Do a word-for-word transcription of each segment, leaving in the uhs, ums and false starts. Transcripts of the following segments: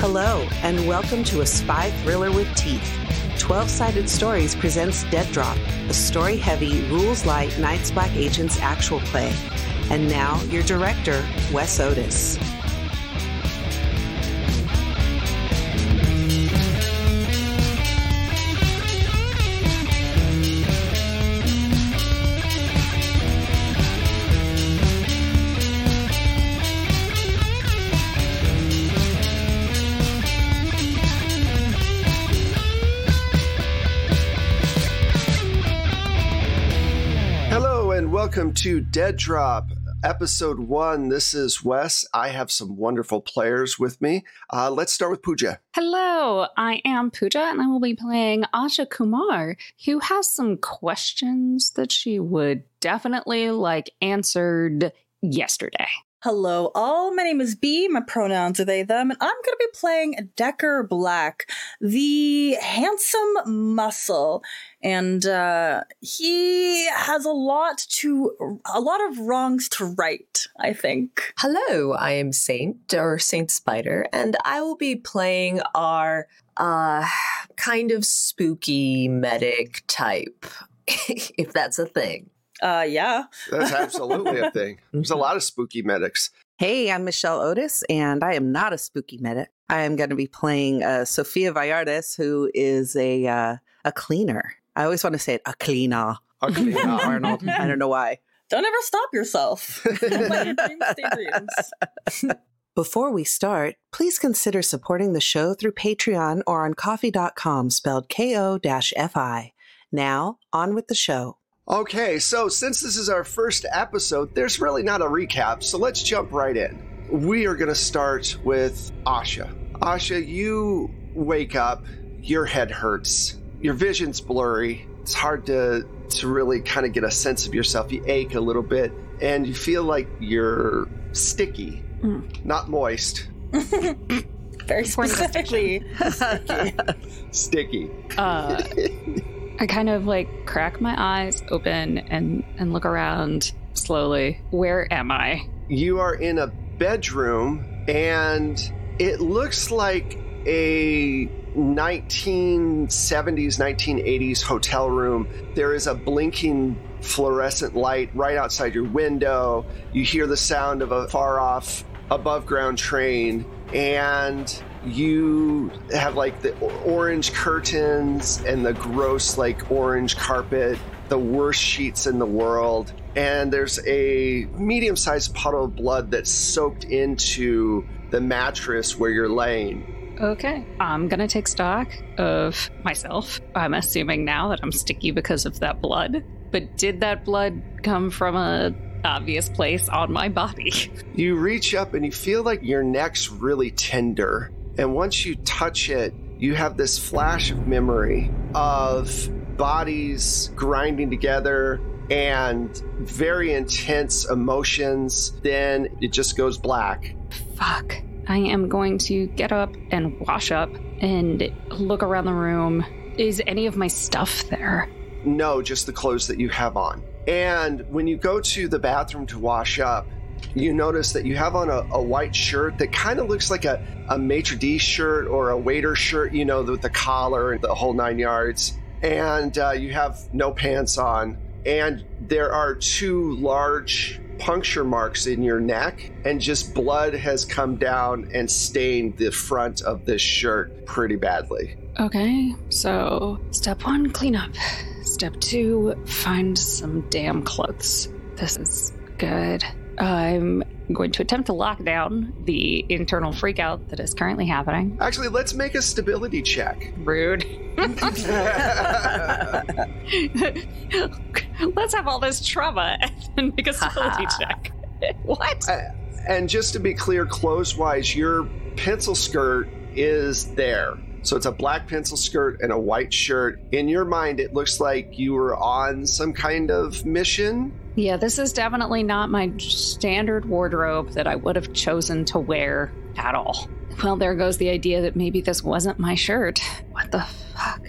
Hello, and welcome to A Spy Thriller with Teeth. Twelve-Sided Stories presents Dead Drop, a story-heavy, rules-light Night's Black Agents actual play. And now, your director, Wes Otis. Welcome to Dead Drop, episode one. This is Wes. I have some wonderful players with me. Uh, let's start with Pooja. Hello, I am Pooja, and I will be playing Asha Kumar, who has some questions that she would definitely like answered yesterday. Hello all, my name is B, my pronouns are they, them, and I'm going to be playing Decker Black, the handsome muscle, and uh, he has a lot to, a lot of wrongs to right, I think. Hello, I am Saint, or Saint Spider, and I will be playing our uh, kind of spooky medic type, if that's a thing. Uh, yeah. That's absolutely a thing. There's a lot of spooky medics. Hey, I'm Michelle Otis, and I am not a spooky medic. I am going to be playing uh, Sofia Vallardes, who is a uh, a cleaner. I always want to say it, a cleaner. A cleaner. Arnold. I don't know why. Don't ever stop yourself. Let your dreams stay dreams. Before we start, please consider supporting the show through Patreon or on ko fi dot com, spelled K O F I. Now, on with the show. Okay, so since this is our first episode, there's really not a recap, so let's jump right in. We are going to start with Asha. Asha, you wake up, your head hurts, your vision's blurry, it's hard to, to really kind of get a sense of yourself. You ache a little bit, and you feel like you're sticky, mm. not moist. Very specifically sticky. Sticky. Uh... I kind of like crack my eyes open and, and look around slowly. Where am I? You are in a bedroom, and it looks like a nineteen seventies, nineteen eighties hotel room. There is a blinking fluorescent light right outside your window. You hear the sound of a far-off above-ground train, and you have like the orange curtains and the gross like orange carpet, the worst sheets in the world, and there's a medium-sized puddle of blood that's soaked into the mattress where you're laying. Okay, I'm gonna take stock of myself. I'm assuming now that I'm sticky because of that blood, but did that blood come from a obvious place on my body? You reach up and you feel like your neck's really tender. And once you touch it, you have this flash of memory of bodies grinding together and very intense emotions. Then it just goes black. Fuck. I am going to get up and wash up and look around the room. Is any of my stuff there? No, just the clothes that you have on. And when you go to the bathroom to wash up, you notice that you have on a, a white shirt that kind of looks like a, a maitre d' shirt or a waiter shirt, you know, with the collar and the whole nine yards. And uh, you have no pants on. And there are two large puncture marks in your neck. And just blood has come down and stained the front of this shirt pretty badly. Okay, so step one, clean up. Step two, find some damn clothes. This is good. I'm going to attempt to lock down the internal freakout that is currently happening. Actually, let's make a stability check. Rude. Let's have all this trauma and make a stability check. What? Uh, and just to be clear, clothes-wise, your pencil skirt is there. So it's a black pencil skirt and a white shirt. In your mind, it looks like you were on some kind of mission. Yeah, this is definitely not my standard wardrobe that I would have chosen to wear at all. Well, there goes the idea that maybe this wasn't my shirt. What the fuck?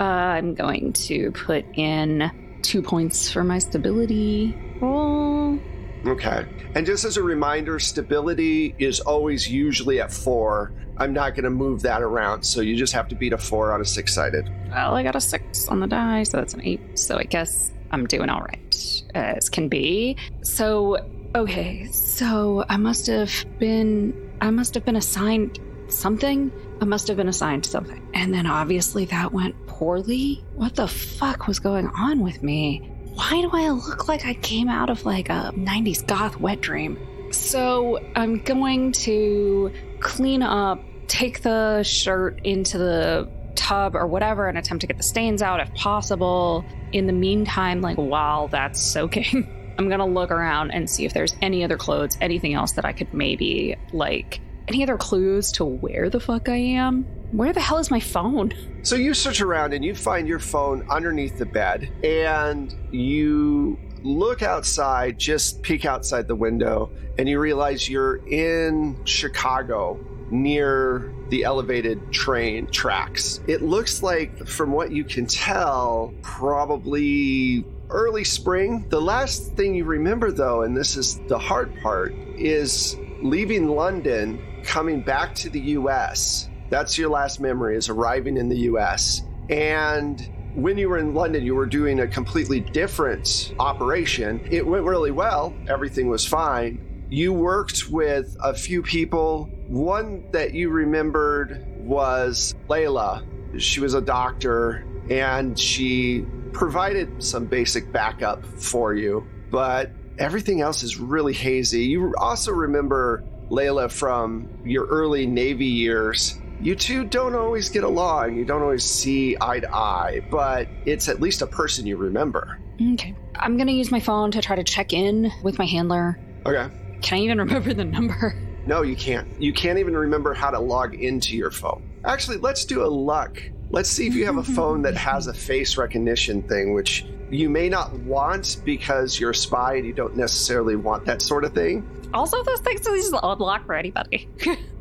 Uh, I'm going to put in two points for my stability roll. Okay. And just as a reminder, stability is always usually at four. I'm not going to move that around, so you just have to beat a four on a six-sided. Well, I got a six on the die, so that's an eight. So I guess I'm doing all right, as can be. So, okay, so I must have been, I must have been assigned something. I must have been assigned something. And then obviously that went poorly. What the fuck was going on with me? Why do I look like I came out of like a nineties goth wet dream? So I'm going to clean up, take the shirt into the tub or whatever and attempt to get the stains out if possible. In the meantime, like while that's soaking, I'm going to look around and see if there's any other clothes, anything else that I could maybe like, any other clues to where the fuck I am. Where the hell is my phone? So you search around and you find your phone underneath the bed and you look outside, just peek outside the window, and you realize you're in Chicago near the elevated train tracks. It looks like, from what you can tell, probably early spring. The last thing you remember, though, and this is the hard part, is leaving London, coming back to the U S That's your last memory, is arriving in the U S And when you were in London, you were doing a completely different operation. It went really well. Everything was fine. You worked with a few people. One that you remembered was Layla. She was a doctor, and she provided some basic backup for you. But everything else is really hazy. You also remember Layla from your early Navy years. You two don't always get along. You don't always see eye to eye, but it's at least a person you remember. Okay. I'm going to use my phone to try to check in with my handler. Okay. Can I even remember the number? No, you can't. You can't even remember how to log into your phone. Actually, let's do a luck. Let's see if you have a phone that has a face recognition thing, which you may not want because you're a spy and you don't necessarily want that sort of thing. Also, those things just unlock for anybody.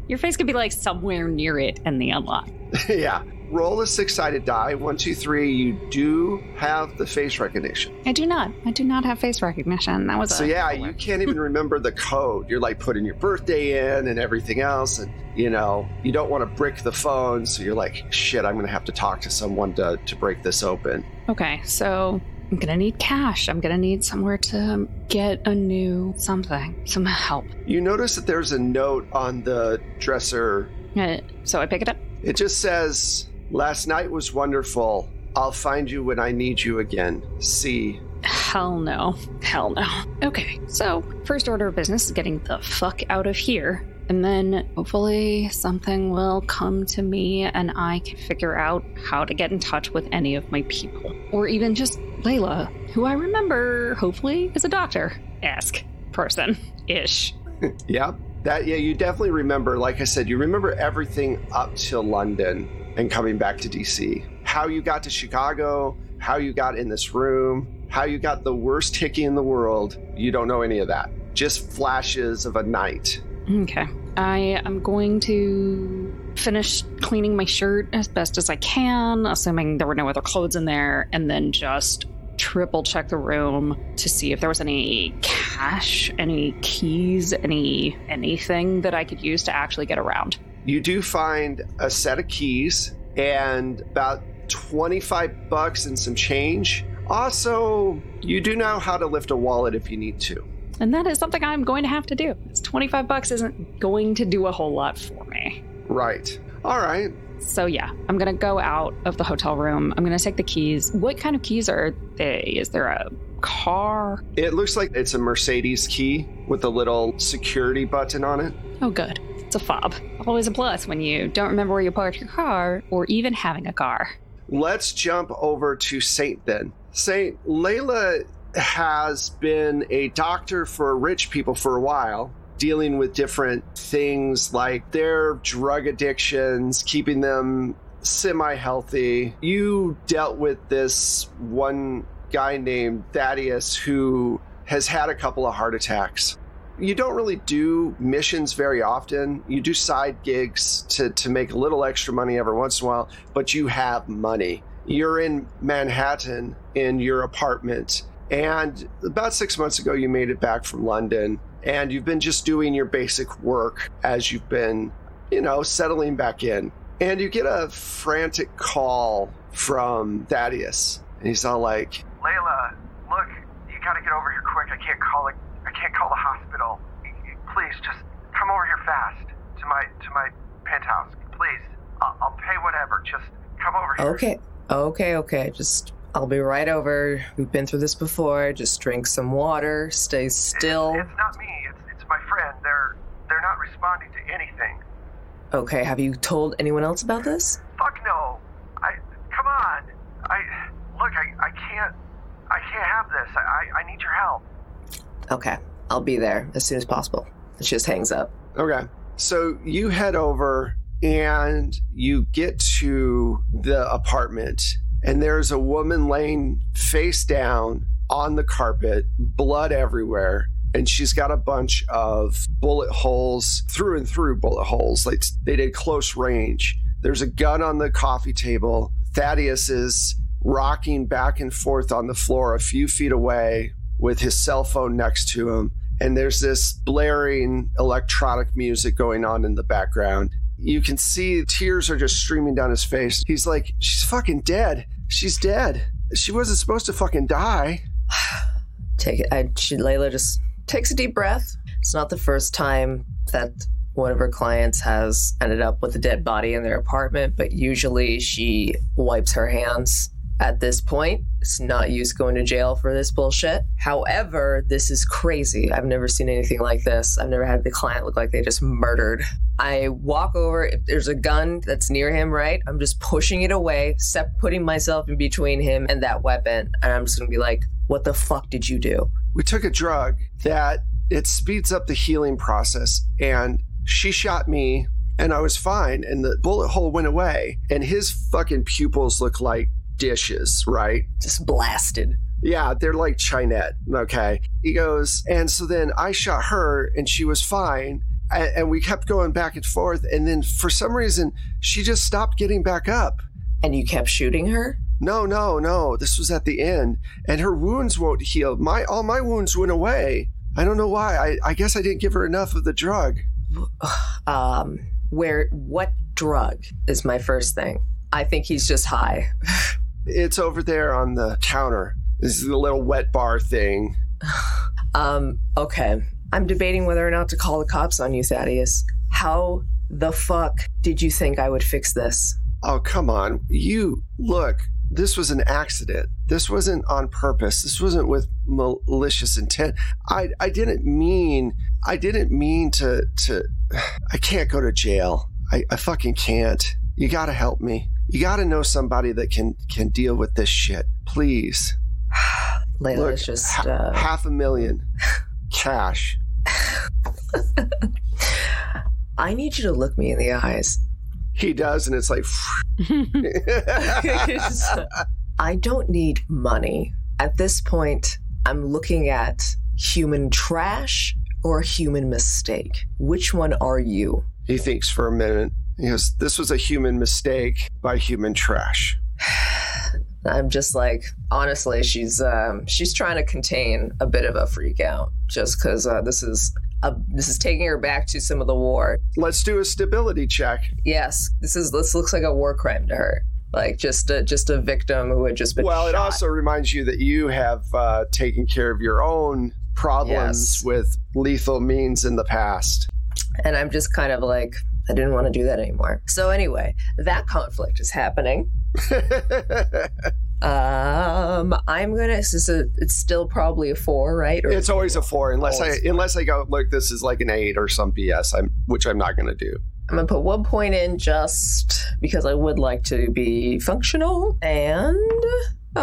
Your face could be like somewhere near it and the unlock. Yeah. Roll a six-sided die. One, two, three. You do have the face recognition. I do not. I do not have face recognition. That was so a yeah. Color. You can't even remember the code. You're like putting your birthday in and everything else, and you know you don't want to brick the phone, so you're like, shit, I'm gonna have to talk to someone to to break this open. Okay, so I'm gonna need cash. I'm gonna need somewhere to get a new something, some help. You notice that there's a note on the dresser. Uh, so I pick it up. It just says, "Last night was wonderful. I'll find you when I need you again. See." Hell no. Hell no. Okay, so first order of business is getting the fuck out of here. And then hopefully something will come to me and I can figure out how to get in touch with any of my people. Or even just Layla, who I remember, hopefully, is a doctor-esque person-ish. Yeah, that, yeah, you definitely remember. Like I said, you remember everything up till London and coming back to D C. How you got to Chicago, how you got in this room, how you got the worst hickey in the world. You don't know any of that. Just flashes of a night. Okay. I am going to finish cleaning my shirt as best as I can, assuming there were no other clothes in there, and then just triple check the room to see if there was any cash, any keys, any anything that I could use to actually get around. You do find a set of keys and about twenty-five bucks and some change. Also, you do know how to lift a wallet if you need to. And that is something I'm going to have to do. It's twenty-five bucks isn't going to do a whole lot for me. Right. All right. So, yeah, I'm going to go out of the hotel room. I'm going to take the keys. What kind of keys are they? Is there a car? It looks like it's a Mercedes key with a little security button on it. Oh, good. It's a fob. Always a plus when you don't remember where you parked your car or even having a car. Let's jump over to Saint then. Saint, Layla has been a doctor for rich people for a while. dealing with different things like their drug addictions, keeping them semi-healthy. You dealt with this one guy named Thaddeus who has had a couple of heart attacks. You don't really do missions very often. You do side gigs to, to make a little extra money every once in a while, but you have money. You're in Manhattan in your apartment, and about six months ago, you made it back from London, and you've been just doing your basic work as you've been, you know, settling back in. And you get a frantic call from Thaddeus, and he's all like, "Layla, look, you gotta get over here quick. I can't call it. I can't call the hospital. Please, just come over here fast to my to my penthouse. Please, I'll, I'll pay whatever. Just come over here." Okay, okay, okay. Just, I'll be right over. We've been through this before. Just drink some water. Stay still. It's, it's not me. It's it's my friend. They're they're not responding to anything. Okay, have you told anyone else about this? Fuck no. I, come on. I, look, I, I can't, I can't have this. I, I need your help. Okay, I'll be there as soon as possible. It just hangs up. Okay, so you head over and you get to the apartment, and there's a woman laying face down on the carpet, blood everywhere. And she's got a bunch of bullet holes, through and through bullet holes. Like they did close range. There's a gun on the coffee table. Thaddeus is rocking back and forth on the floor a few feet away with his cell phone next to him. And there's this blaring electronic music going on in the background. You can see tears are just streaming down his face. He's like, she's fucking dead. She's dead. She wasn't supposed to fucking die. Take it. I, she, Layla just... takes a deep breath. It's not the first time that one of her clients has ended up with a dead body in their apartment, but usually she wipes her hands at this point. It's not used to going to jail for this bullshit. However, this is crazy. I've never seen anything like this. I've never had the client look like they just murdered. I walk over. If there's a gun that's near him, right, I'm just pushing it away, except putting myself in between him and that weapon. And I'm just going to be like, what the fuck did you do? We took a drug that it speeds up the healing process, and she shot me and I was fine and the bullet hole went away and his fucking pupils look like dishes, right? Just blasted. Yeah, they're like Chinette, okay? He goes, and so then I shot her and she was fine and, and we kept going back and forth, and then for some reason she just stopped getting back up. And you kept shooting her? No, no, no. This was at the end. And her wounds won't heal. My all my wounds went away. I don't know why. I, I guess I didn't give her enough of the drug. Um, where, what drug is my first thing? I think he's just high. It's over there on the counter. This is the little wet bar thing. um, okay. I'm debating whether or not to call the cops on you, Thaddeus. How the fuck did you think I would fix this? Oh, come on. You, look. This was an accident. This wasn't on purpose. This wasn't with malicious intent. I I didn't mean, I didn't mean to, to, I can't go to jail. I, I fucking can't. You gotta help me. You gotta know somebody that can, can deal with this shit. Please. Layla, look, it's just... Ha- uh... half a million. Cash. I need you to look me in the eyes. He does, and it's like... I don't need money. At this point, I'm looking at human trash or human mistake. Which one are you? He thinks for a minute. He goes, this was a human mistake by human trash. I'm just like, honestly, she's um, she's trying to contain a bit of a freak out just because uh, this is... Uh, this is taking her back to some of the war. Let's do a stability check. Yes, this is this looks like a war crime to her. Like just a, just a victim who had just been Well, shot. It also reminds you that you have uh, taken care of your own problems yes. with lethal means in the past. And I'm just kind of like, I didn't want to do that anymore. So anyway, that conflict is happening. Um, I'm gonna. It's, just a, it's still probably a four, right? Or it's always a four, unless I four. unless I go look. This is like an eight or some B S. I'm which I'm not gonna do. I'm gonna put one point in just because I would like to be functional, and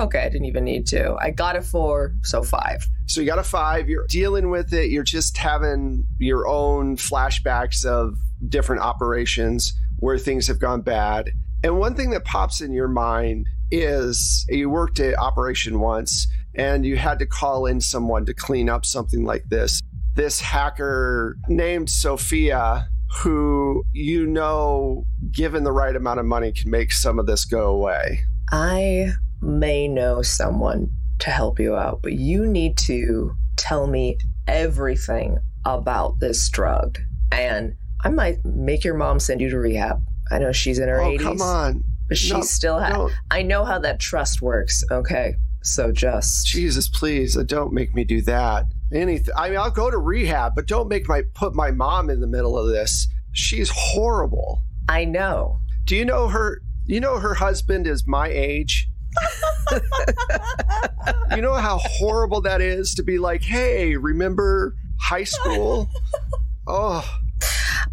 Okay, I didn't even need to. I got a four, so five. So you got a five. You're dealing with it. You're just having your own flashbacks of different operations where things have gone bad. And one thing that pops in your mind is you worked at Operation once and you had to call in someone to clean up something like this. This hacker named Sophia, who, you know, given the right amount of money, can make some of this go away. I may know someone to help you out, but you need to tell me everything about this drug. And I might make your mom send you to rehab. I know she's in her oh, eighties. Oh, come on. But she no, still has... No. I know how that trust works, okay? So just... Jesus, please, don't make me do that. Anything. I mean, I'll go to rehab, but don't make my put my mom in the middle of this. She's horrible. I know. Do you know her... You know her husband is my age? You know how horrible that is to be like, hey, remember high school? Oh.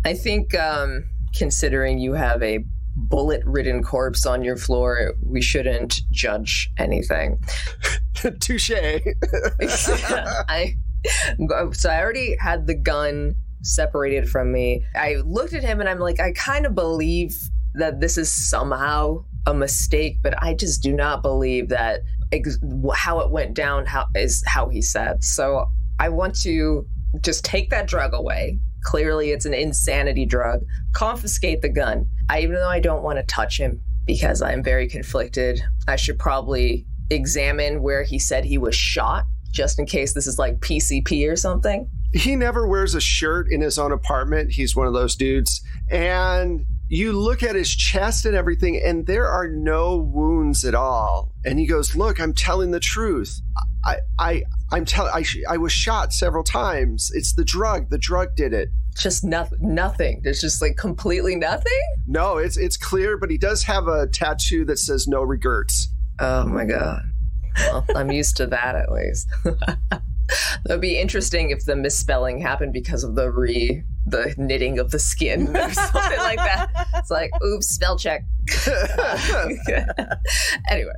I think... um considering you have a bullet-ridden corpse on your floor, we shouldn't judge anything. Touché. I, so I already had the gun separated from me. I looked at him and I'm like, I kind of believe that this is somehow a mistake, but I just do not believe that ex- how it went down how, is how he said. So I want to just take that drug away. Clearly, it's an insanity drug. Confiscate the gun. I, even though I don't want to touch him because I'm very conflicted, I should probably examine where he said he was shot, just in case this is like P C P or something. He never wears a shirt in his own apartment. He's one of those dudes. And you look at his chest and everything, and there are no wounds at all. And he goes, look, I'm telling the truth. I, I, I'm telling. I, sh- I was shot several times. It's the drug. The drug did it. Just nothing. Nothing. There's just like completely nothing. No, it's it's clear. But he does have a tattoo that says "No regrets." Oh my god. Well, I'm used to that at least. That'd be interesting if the misspelling happened because of the re the knitting of the skin or something like that. It's like, oops, spell check. Anyway.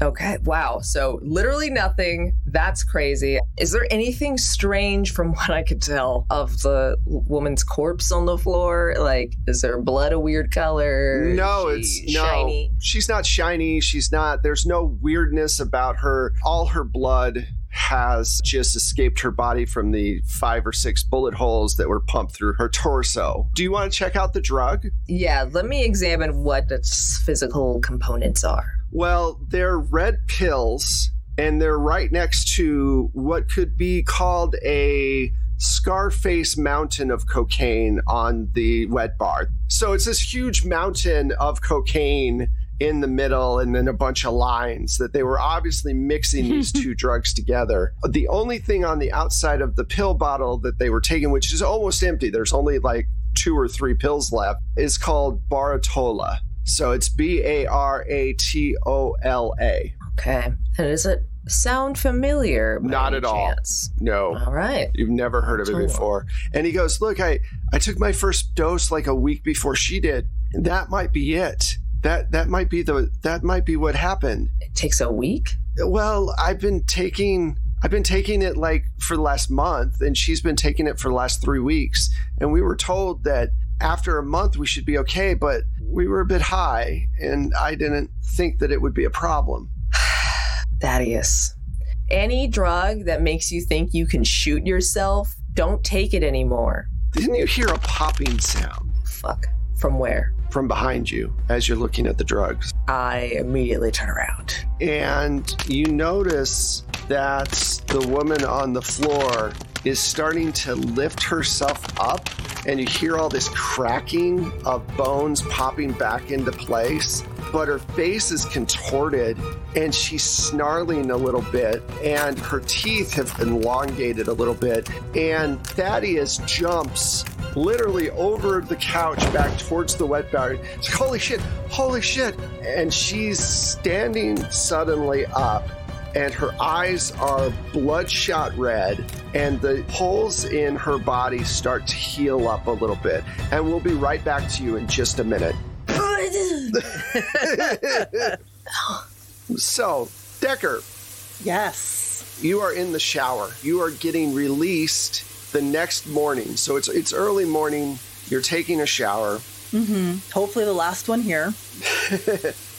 Okay, wow. So literally nothing. That's crazy. Is there anything strange from what I could tell of the woman's corpse on the floor? Like, is there blood a weird color? No, it's no. Shiny? She's not shiny. She's not. There's no weirdness about her. All her blood has just escaped her body from the five or six bullet holes that were pumped through her torso. Do you want to check out the drug? Yeah, let me examine what its physical components are. Well, they're red pills, and they're right next to what could be called a Scarface mountain of cocaine on the wet bar. So it's this huge mountain of cocaine in the middle, and then a bunch of lines that they were obviously mixing these two drugs together. The only thing on the outside of the pill bottle that they were taking, which is almost empty, there's only like two or three pills left, is called Baratola. So it's B A R A T O L A. Okay. And does it sound familiar? Not at all. No. All right. You've never heard of it before. And he goes, look, I, I took my first dose like a week before she did. That might be it. That that might be the that might be what happened. It takes a week? Well, I've been taking I've been taking it like for the last month, and she's been taking it for the last three weeks. And we were told that after a month we should be okay, but we were a bit high, and I didn't think that it would be a problem. Thaddeus, any drug that makes you think you can shoot yourself, don't take it anymore. Didn't you hear a popping sound? Fuck. From where? From behind you as you're looking at the drugs. I immediately turn around. And you notice that the woman on the floor is starting to lift herself up, and you hear all this cracking of bones popping back into place, but her face is contorted and she's snarling a little bit, and her teeth have elongated a little bit, and Thaddeus jumps literally over the couch back towards the wet bar. It's like, holy shit, holy shit. And she's standing suddenly up, and her eyes are bloodshot red, and the holes in her body start to heal up a little bit. And we'll be right back to you in just a minute. So Decker. Yes. You are in the shower. You are getting released the next morning. So it's it's early morning. You're taking a shower. Mm-hmm. Hopefully the last one here.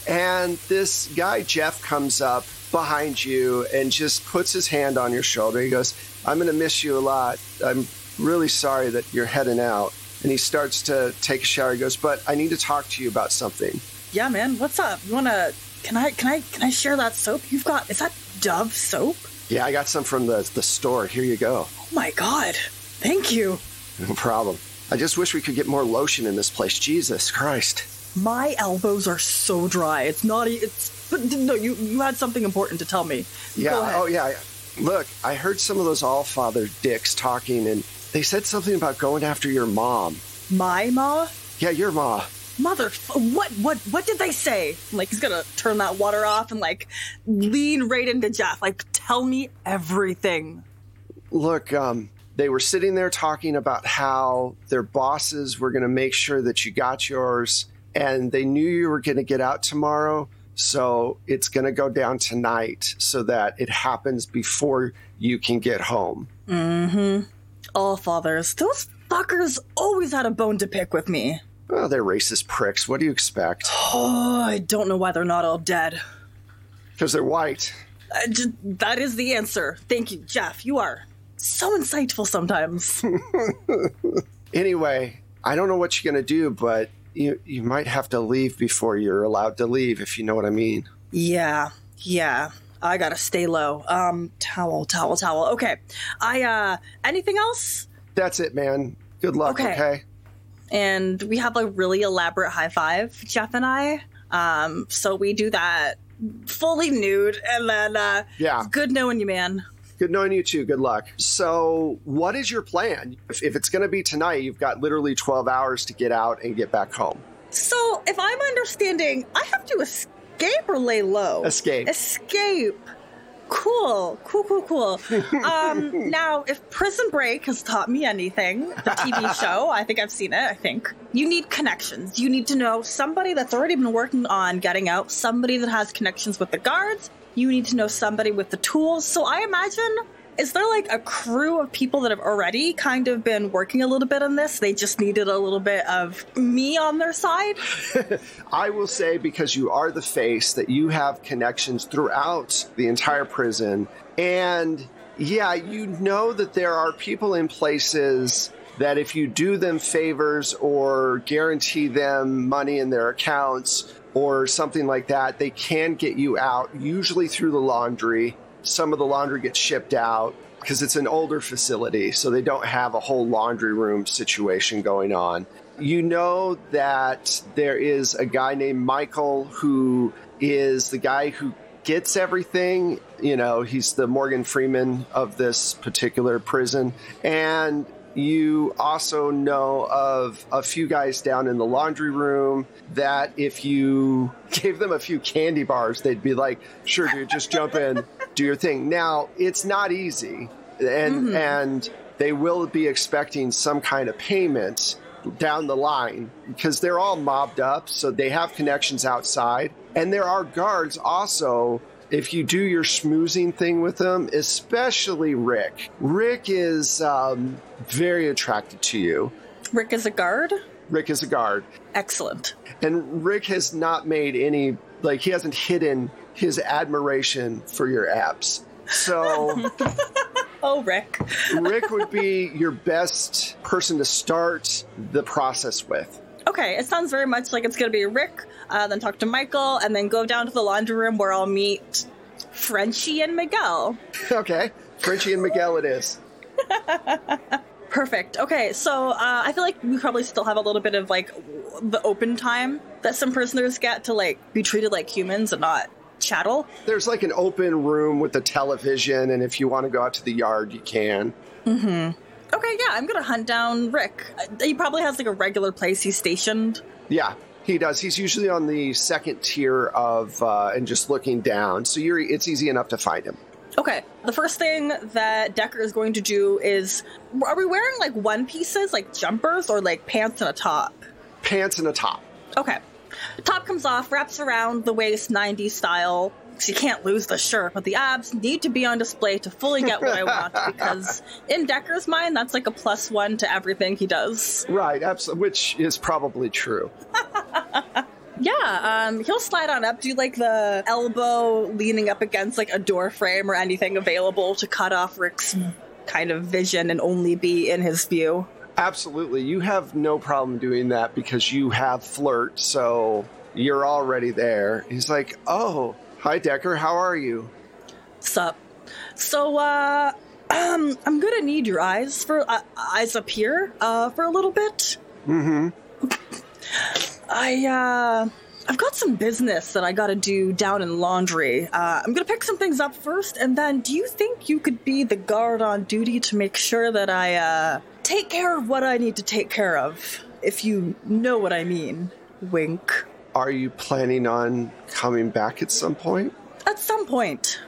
And this guy, Jeff, comes up behind you and just puts his hand on your shoulder. He goes, I'm going to miss you a lot. I'm really sorry that you're heading out. And he starts to take a shower. He goes, but I need to talk to you about something. Yeah, man. What's up? You want to, can I, can I, can I share that soap you've got? Is that Dove soap? Yeah, I got some from the, the store. Here you go. Oh my God. Thank you. No problem. I just wish we could get more lotion in this place. Jesus Christ. My elbows are so dry. It's not, it's, but no, you, you had something important to tell me. Yeah. Go ahead. Oh yeah. Look, I heard some of those Allfather dicks talking and they said something about going after your mom. My ma? Yeah, your ma. Mother, what, what, what did they say? Like, he's gonna turn that water off and, like, lean right into Jeff. Like, tell me everything. Look, um, they were sitting there talking about how their bosses were gonna make sure that you got yours, and they knew you were gonna get out tomorrow, so it's gonna go down tonight so that it happens before you can get home. Mm-hmm. Allfathers. Those fuckers always had a bone to pick with me. Oh, they're racist pricks. What do you expect? Oh, I don't know why they're not all dead. Because they're white. Uh, just, that is the answer. Thank you, Jeff. You are so insightful sometimes. Anyway, I don't know what you're going to do, but you, you might have to leave before you're allowed to leave, if you know what I mean. Yeah, yeah. I got to stay low. Um, towel, towel, towel. Okay. I, uh, anything else? That's it, man. Good luck, okay? okay? And we have a really elaborate high five, Jeff and I. Um, so we do that fully nude. And then, uh, yeah. Good knowing you, man. Good knowing you too. Good luck. So what is your plan? If, if it's going to be tonight, you've got literally twelve hours to get out and get back home. So if I'm understanding, I have to escape or lay low? Escape. Escape. Cool, cool, cool, cool. Um, now, if Prison Break has taught me anything, the T V show, I think I've seen it, I think. You need connections. You need to know somebody that's already been working on getting out, somebody that has connections with the guards. You need to know somebody with the tools. So I imagine, is there like a crew of people that have already kind of been working a little bit on this? They just needed a little bit of me on their side? I will say, because you are the face, that you have connections throughout the entire prison. And yeah, you know that there are people in places that if you do them favors or guarantee them money in their accounts or something like that, they can get you out, usually through the laundry. Some of the laundry gets shipped out because it's an older facility, so they don't have a whole laundry room situation going on. You know that there is a guy named Michael who is the guy who gets everything. You know, he's the Morgan Freeman of this particular prison. And you also know of a few guys down in the laundry room that if you gave them a few candy bars, they'd be like, sure, dude, just jump in, do your thing. Now, it's not easy, and mm-hmm. and they will be expecting some kind of payment down the line because they're all mobbed up, so they have connections outside. And there are guards also. If you do your schmoozing thing with them, especially Rick. Rick is um, very attracted to you. Rick is a guard? Rick is a guard. Excellent. And Rick has not made any, like, he hasn't hidden his admiration for your abs. So... oh, Rick. Rick would be your best person to start the process with. Okay, it sounds very much like it's going to be Rick, uh, then talk to Michael, and then go down to the laundry room where I'll meet Frenchie and Miguel. Okay, Frenchie and Miguel it is. Perfect. Okay, so uh, I feel like we probably still have a little bit of, like, the open time that some prisoners get to, like, be treated like humans and not chattel. There's, like, an open room with a television, and if you want to go out to the yard, you can. Mm-hmm. Okay, yeah, I'm going to hunt down Rick. He probably has, like, a regular place he's stationed. Yeah, he does. He's usually on the second tier of, uh, and just looking down. So you're, it's easy enough to find him. Okay, the first thing that Decker is going to do is, are we wearing, like, one pieces, like jumpers, or, like, pants and a top? Pants and a top. Okay, Top comes off, wraps around the waist nineties style. She can't lose the shirt, but the abs need to be on display to fully get what I want, because in Decker's mind, that's like a plus one to everything he does. Right, absolutely, which is probably true. Yeah, um, he'll slide on up, do like the elbow leaning up against like a door frame or anything available to cut off Rick's kind of vision and only be in his view. Absolutely. You have no problem doing that because you have flirt, so you're already there. He's like, oh, hi, Decker. How are you? Sup. So, uh, um, I'm going to need your eyes for uh, eyes up here uh, for a little bit. Mm-hmm. I, uh, I've got some business that I got to do down in laundry. Uh, I'm going to pick some things up first, and then do you think you could be the guard on duty to make sure that I, uh... take care of what I need to take care of, if you know what I mean. Wink. Are you planning on coming back at some point? At some point.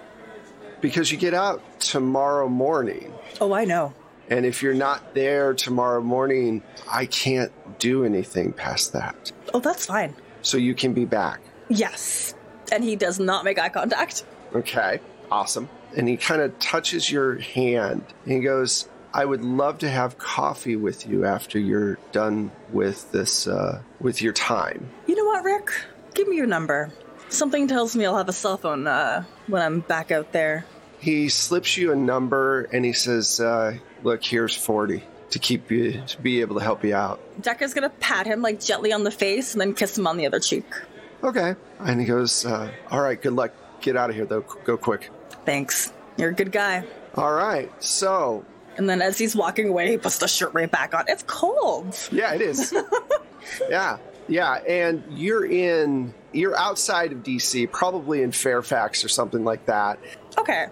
Because you get out tomorrow morning. Oh, I know. And if you're not there tomorrow morning, I can't do anything past that. Oh, that's fine. So you can be back? Yes. And he does not make eye contact. Okay. Awesome. And he kind of touches your hand and he goes, I would love to have coffee with you after you're done with this, uh, with your time. You know what, Rick? Give me your number. Something tells me I'll have a cell phone uh, when I'm back out there. He slips you a number and he says, uh, look, here's forty to keep you, to be able to help you out. Decker's going to pat him like gently on the face and then kiss him on the other cheek. Okay. And he goes, uh, all right, good luck. Get out of here, though. Go quick. Thanks. You're a good guy. All right. So... And then as he's walking away, he puts the shirt right back on. It's cold. Yeah, it is. yeah. Yeah. And you're in, you're outside of D C, probably in Fairfax or something like that. Okay.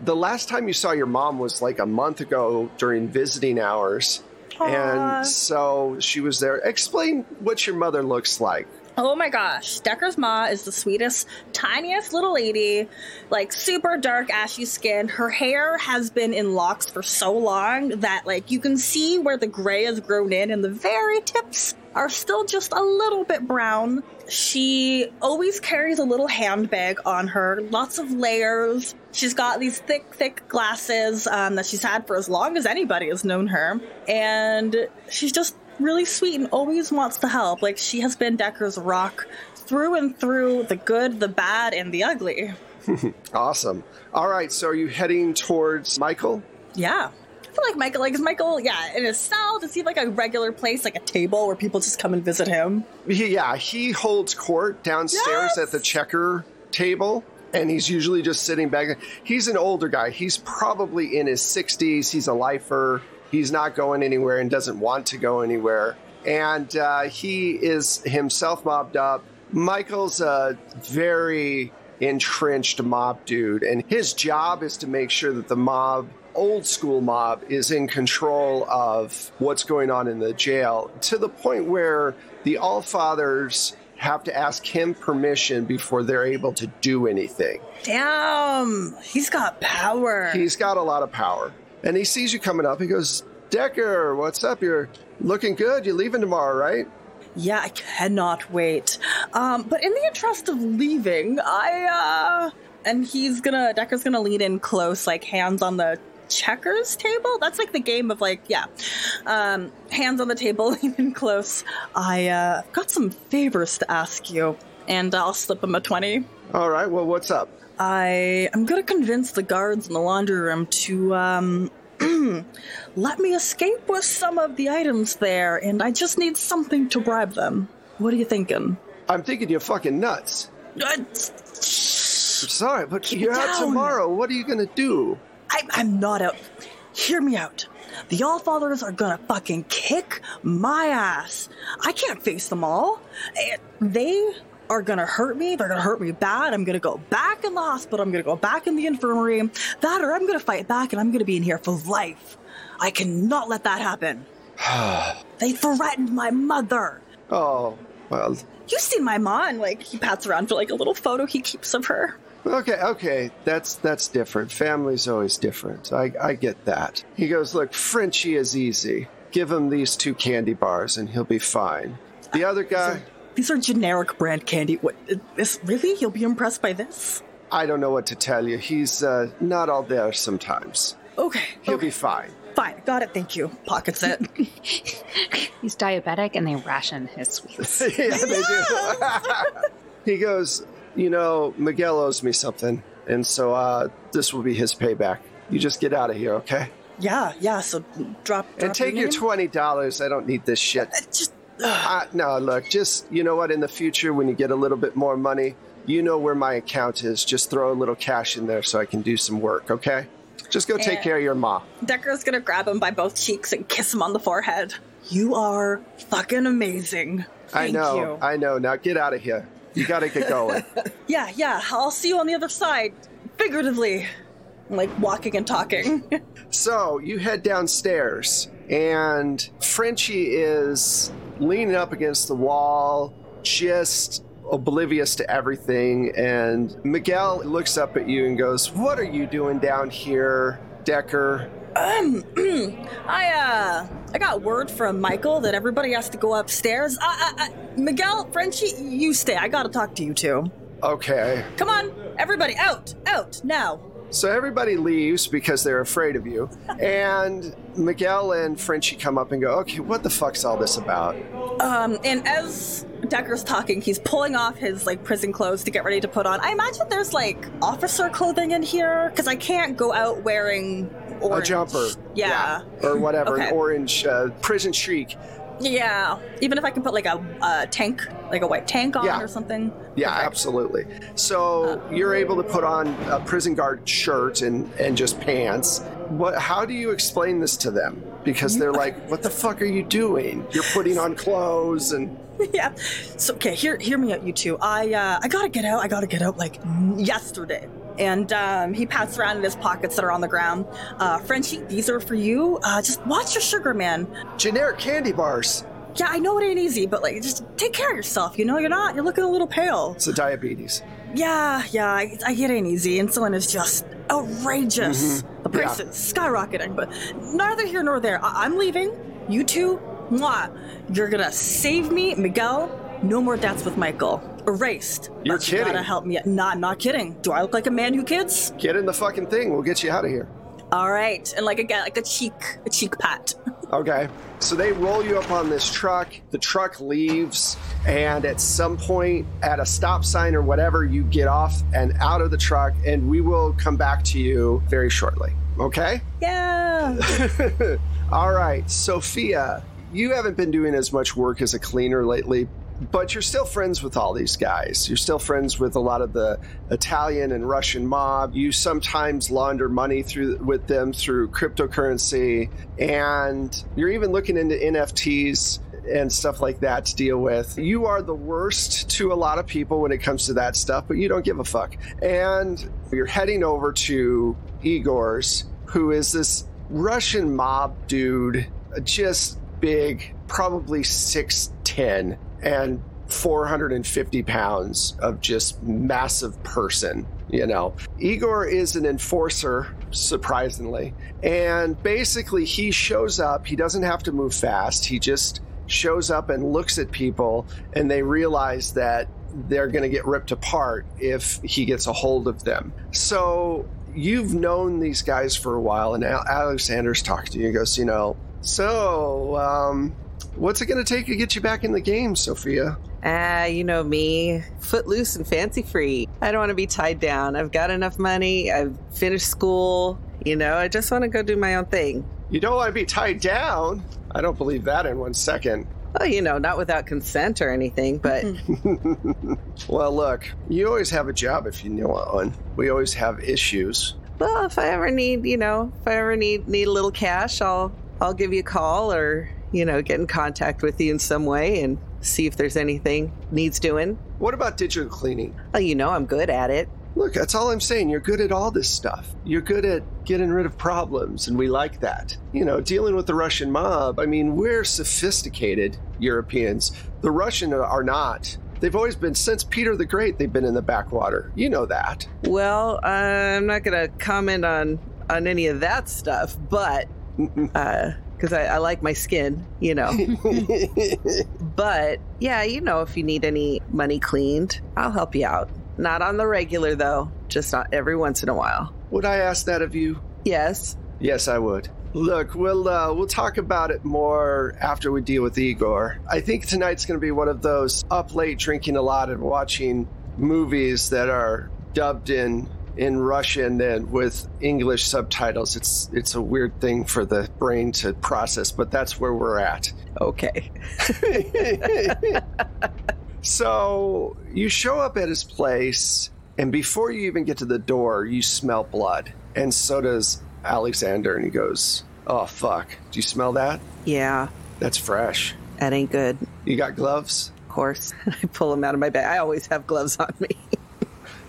The last time you saw your mom was like a month ago during visiting hours. Aww. And so she was there. Explain what your mother looks like. Oh my gosh. Decker's ma is the sweetest, tiniest little lady, like super dark, ashy skin. Her hair has been in locks for so long that like you can see where the gray has grown in and the very tips are still just a little bit brown. She always carries a little handbag on her, lots of layers. She's got these thick, thick glasses um, that she's had for as long as anybody has known her. And she's just really sweet and always wants to help. Like, she has been Decker's rock through and through, the good, the bad, and the ugly. Awesome. All right, so are you heading towards Michael? Yeah. I feel like Michael, like, is Michael, yeah, in his cell? Does he have, like, a regular place, like a table where people just come and visit him? He, yeah, he holds court downstairs yes! at the checker table, and he's usually just sitting back there. He's an older guy. He's probably in his sixties. He's a lifer. He's not going anywhere and doesn't want to go anywhere. And uh, he is himself mobbed up. Michael's a very entrenched mob dude. And his job is to make sure that the mob, old school mob, is in control of what's going on in the jail. To the point where the Allfathers have to ask him permission before they're able to do anything. Damn, he's got power. He's got a lot of power. And he sees you coming up. He goes, Decker, what's up? You're looking good. You're leaving tomorrow, right? Yeah, I cannot wait. Um, but in the interest of leaving, I, uh... And he's gonna... Decker's gonna lean in close, like, hands on the checkers table? That's, like, the game of, like, yeah. Um, hands on the table, lean in close. I, uh, got some favors to ask you. And I'll slip him a twenty. All right, well, what's up? I am going to convince the guards in the laundry room to um, let me escape with some of the items there, and I just need something to bribe them. What are you thinking? I'm thinking you're fucking nuts. I'm sorry, but Keep you're out tomorrow. What are you going to do? I, I'm not out. Hear me out. The Allfathers are going to fucking kick my ass. I can't face them all. They... are gonna hurt me. They're gonna hurt me bad. I'm gonna go back in the hospital. I'm gonna go back in the infirmary. That, or I'm gonna fight back, and I'm gonna be in here for life. I cannot let that happen. They threatened my mother. Oh, well. You see my mom? Like, he pats around for like a little photo he keeps of her. Okay, okay, that's that's different. Family's always different. I I get that. He goes, look, Frenchie is easy. Give him these two candy bars, and he'll be fine. The other guy. These are generic brand candy. What, this really? You'll be impressed by this? I don't know what to tell you. He's uh, not all there sometimes. Okay. He'll okay. be fine. Fine. Got it. Thank you. Pockets it. He's diabetic and they ration his sweets. Yeah, they do. He goes, you know, Miguel owes me something. And so uh, this will be his payback. You just get out of here, okay? Yeah, yeah. So drop, drop and take your, your twenty dollars. I don't need this shit. Uh, just, uh, no, look, just, you know what? In the future, when you get a little bit more money, you know where my account is. Just throw a little cash in there so I can do some work, okay? Just go take care of your mom. Decker's going to grab him by both cheeks and kiss him on the forehead. You are fucking amazing. Thank I know, you. I know. Now get out of here. You got to get going. yeah, yeah. I'll see you on the other side. Figuratively. Like walking and talking. So you head downstairs and Frenchie is leaning up against the wall, just oblivious to everything. And Miguel looks up at you and goes, what are you doing down here, Decker? Um, I, uh, I got word from Michael that everybody has to go upstairs. I, I, I, Miguel, Frenchie, you stay. I got to talk to you two. Okay. Come on, everybody out, out now. So everybody leaves because they're afraid of you. And Miguel and Frenchie come up and go, okay, what the fuck's all this about? Um, and as Decker's talking, he's pulling off his, like, prison clothes to get ready to put on. I imagine there's, like, officer clothing in here, because I can't go out wearing orange. A jumper. Yeah. yeah. Or whatever, okay. An orange uh, prison shriek. Yeah, even if I can put like a, a tank, like a white tank on yeah. or something. Yeah, perfect. Absolutely. So uh, you're able to put on a prison guard shirt and, and just pants. What? How do you explain this to them? Because they're like, what the fuck are you doing? You're putting on clothes and... Yeah. So, okay, hear hear me out, you two. I, uh, I gotta get out. I gotta get out like yesterday. And um, he pats around in his pockets that are on the ground. Uh, Frenchie, these are for you. Uh, just watch your sugar, man. Generic candy bars. Yeah, I know it ain't easy, but like, just take care of yourself. You know, you're not. You're looking a little pale. It's the diabetes. Yeah, yeah, I, I, it ain't easy. Insulin is just outrageous. Mm-hmm. The price yeah. is skyrocketing, but neither here nor there. I, I'm leaving. You two, mwah. You're gonna save me, Miguel. No more debts with Michael. Erased. You're but kidding. You gotta help me. Not, not kidding. Do I look like a man who kids? Get in the fucking thing. We'll get you out of here. All right. And like again, like a cheek, a cheek pat. Okay. So they roll you up on this truck. The truck leaves. And at some point at a stop sign or whatever, you get off and out of the truck. And we will come back to you very shortly. Okay? Yeah. All right. Sophia, you haven't been doing as much work as a cleaner lately, but you're still friends with all these guys. You're still friends with a lot of the Italian and Russian mob. You sometimes launder money through with them through cryptocurrency. And you're even looking into N F Ts and stuff like that to deal with. You are the worst to a lot of people when it comes to that stuff, but you don't give a fuck. And you're heading over to Igor's, who is this Russian mob dude, just big, probably six ten. And four hundred fifty pounds of just massive person, you know. Igor is an enforcer, surprisingly. And basically he shows up. He doesn't have to move fast. He just shows up and looks at people and they realize that they're going to get ripped apart if he gets a hold of them. So you've known these guys for a while and Alexander's talking to you and goes, you know, so... um what's it going to take to get you back in the game, Sophia? Ah, uh, you know me. Footloose and fancy free. I don't want to be tied down. I've got enough money. I've finished school. You know, I just want to go do my own thing. You don't want to be tied down? I don't believe that in one second. Well, you know, not without consent or anything, but... Well, look, you always have a job if you know one. We always have issues. Well, if I ever need, you know, if I ever need, need a little cash, I'll, I'll give you a call or... you know, get in contact with you in some way and see if there's anything needs doing. What about digital cleaning? Oh, you know, I'm good at it. Look, that's all I'm saying. You're good at all this stuff. You're good at getting rid of problems, and we like that. You know, dealing with the Russian mob, I mean, we're sophisticated Europeans. The Russian are not. They've always been, since Peter the Great, they've been in the backwater. You know that. Well, uh, I'm not going to comment on, on any of that stuff, but... uh, because I, I like my skin, you know. But yeah, you know, if you need any money cleaned, I'll help you out. Not on the regular, though. Just not every once in a while. Would I ask that of you? Yes. Yes, I would. Look, we'll uh, we'll talk about it more after we deal with Igor. I think tonight's going to be one of those up late, drinking a lot and watching movies that are dubbed in in Russian and with English subtitles. It's it's a weird thing for the brain to process, but that's where we're at. Okay. So you show up at his place, and before you even get to the door, you smell blood, and so does Alexander, and he goes, "Oh, fuck. Do you smell that?" "Yeah." "That's fresh. That ain't good." "You got gloves?" "Of course." I pull them out of my bag. I always have gloves on me.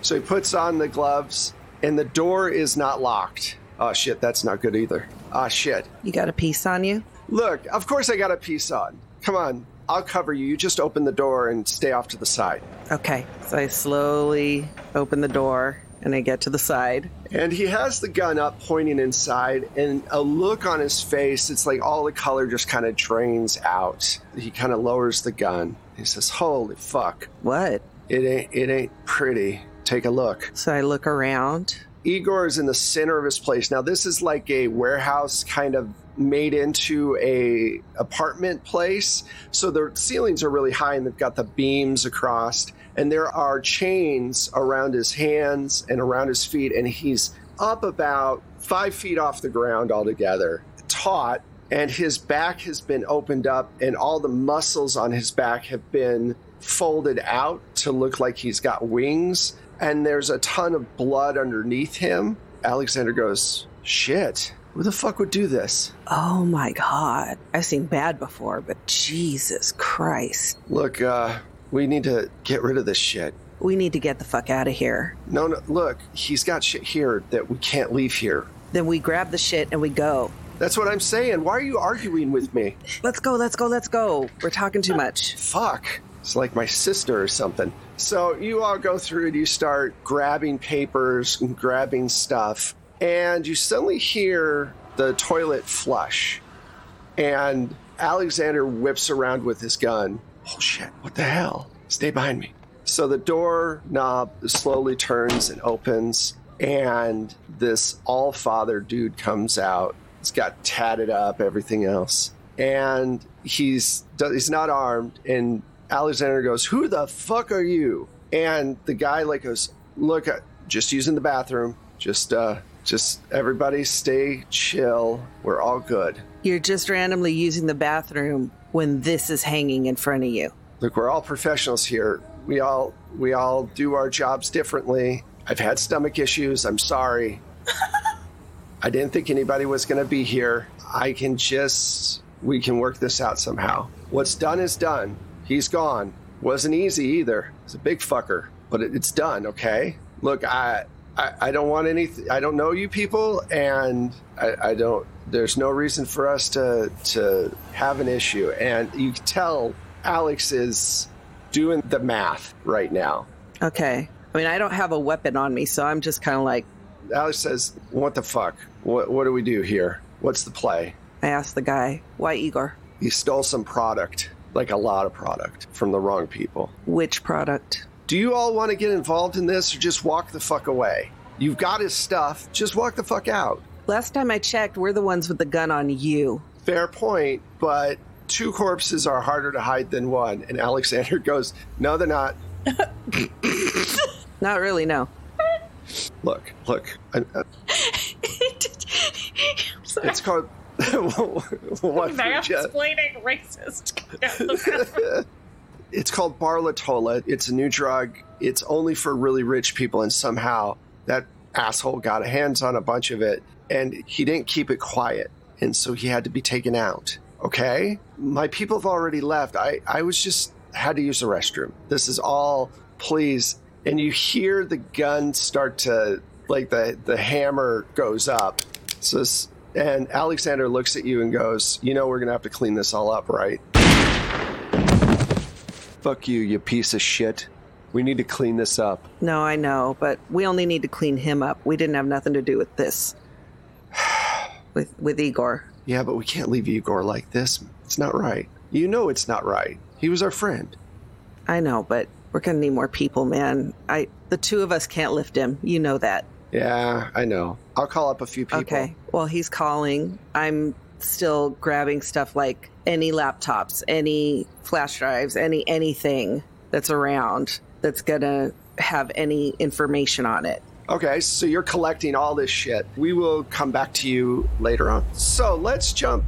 So he puts on the gloves, and the door is not locked. "Oh, shit. That's not good either. Ah, shit. You got a piece on you?" "Look, of course I got a piece on. Come on. I'll cover you. You just open the door and stay off to the side." Okay. So I slowly open the door. And I get to the side. And he has the gun up, pointing inside, and a look on his face. It's like all the color just kind of drains out. He kind of lowers the gun. He says, "Holy fuck." "What?" It ain't, it ain't pretty. Take a look." So I look around. Igor is in the center of his place. Now, this is like a warehouse kind of made into a apartment place. So the ceilings are really high, and they've got the beams across. And there are chains around his hands and around his feet, and he's up about five feet off the ground altogether, taut, and his back has been opened up, and all the muscles on his back have been folded out to look like he's got wings, and there's a ton of blood underneath him. Alexander goes, "Shit, who the fuck would do this?" "Oh, my God. I've seen bad before, but Jesus Christ." "Look, uh... we need to get rid of this shit. We need to get the fuck out of here." No, no, look, he's got shit here that we can't leave here." "Then we grab the shit and we go." "That's what I'm saying. Why are you arguing with me?" Let's go, let's go, let's go. We're talking too much." "Fuck. It's like my sister or something." So you all go through and you start grabbing papers and grabbing stuff. And you suddenly hear the toilet flush. And Alexander whips around with his gun. "Oh, shit, what the hell? Stay behind me." So the door knob slowly turns and opens, and this all-father dude comes out. He's got tatted up, everything else. And he's he's not armed, and Alexander goes, "Who the fuck are you?" And the guy like goes, "Look, just using the bathroom. Just, uh, just everybody stay chill. We're all good." "You're just randomly using the bathroom when this is hanging in front of you." "Look, we're all professionals here. We all we all do our jobs differently. I've had stomach issues. I'm sorry. I didn't think anybody was going to be here. I can just, we can work this out somehow. What's done is done. He's gone. Wasn't easy either. It's a big fucker, but it, it's done, okay? Look, I, I, I don't want anything. I don't know you people, and I, I don't, there's no reason for us to to have an issue." And you can tell Alex is doing the math right now. Okay. I mean, I don't have a weapon on me, so I'm just kind of like... Alex says, "What the fuck? What, what do we do here? What's the play?" I asked the guy, "Why Igor?" "He stole some product, like a lot of product, from the wrong people." "Which product?" "Do you all want to get involved in this or just walk the fuck away? You've got his stuff. Just walk the fuck out." "Last time I checked, we're the ones with the gun on you." "Fair point, but two corpses are harder to hide than one." And Alexander goes, "No, they're not." "Not really, no." Look, look. I'm, uh, I'm sorry. It's called... what That's explaining racist. It's called Baratola. It's a new drug. It's only for really rich people, and somehow that asshole got hands on a bunch of it, and he didn't keep it quiet, and so he had to be taken out. Okay? My people have already left. I, I was just had to use the restroom. This is all, please. And you hear the gun start to, like the, the hammer goes up. So this, and Alexander looks at you and goes, "You know we're going to have to clean this all up, right?" "Fuck you, you piece of shit. We need to clean this up." "No, I know, but we only need to clean him up. We didn't have nothing to do with this. With with Igor." "Yeah, but we can't leave Igor like this. It's not right. You know it's not right. He was our friend. I know, but we're going to need more people, man. I the two of us can't lift him. You know that. Yeah, I know. I'll call up a few people. Okay. Well, he's calling. I'm still grabbing stuff like any laptops, any flash drives, any anything that's around that's going to have any information on it. Okay, so you're collecting all this shit. We will come back to you later on. So let's jump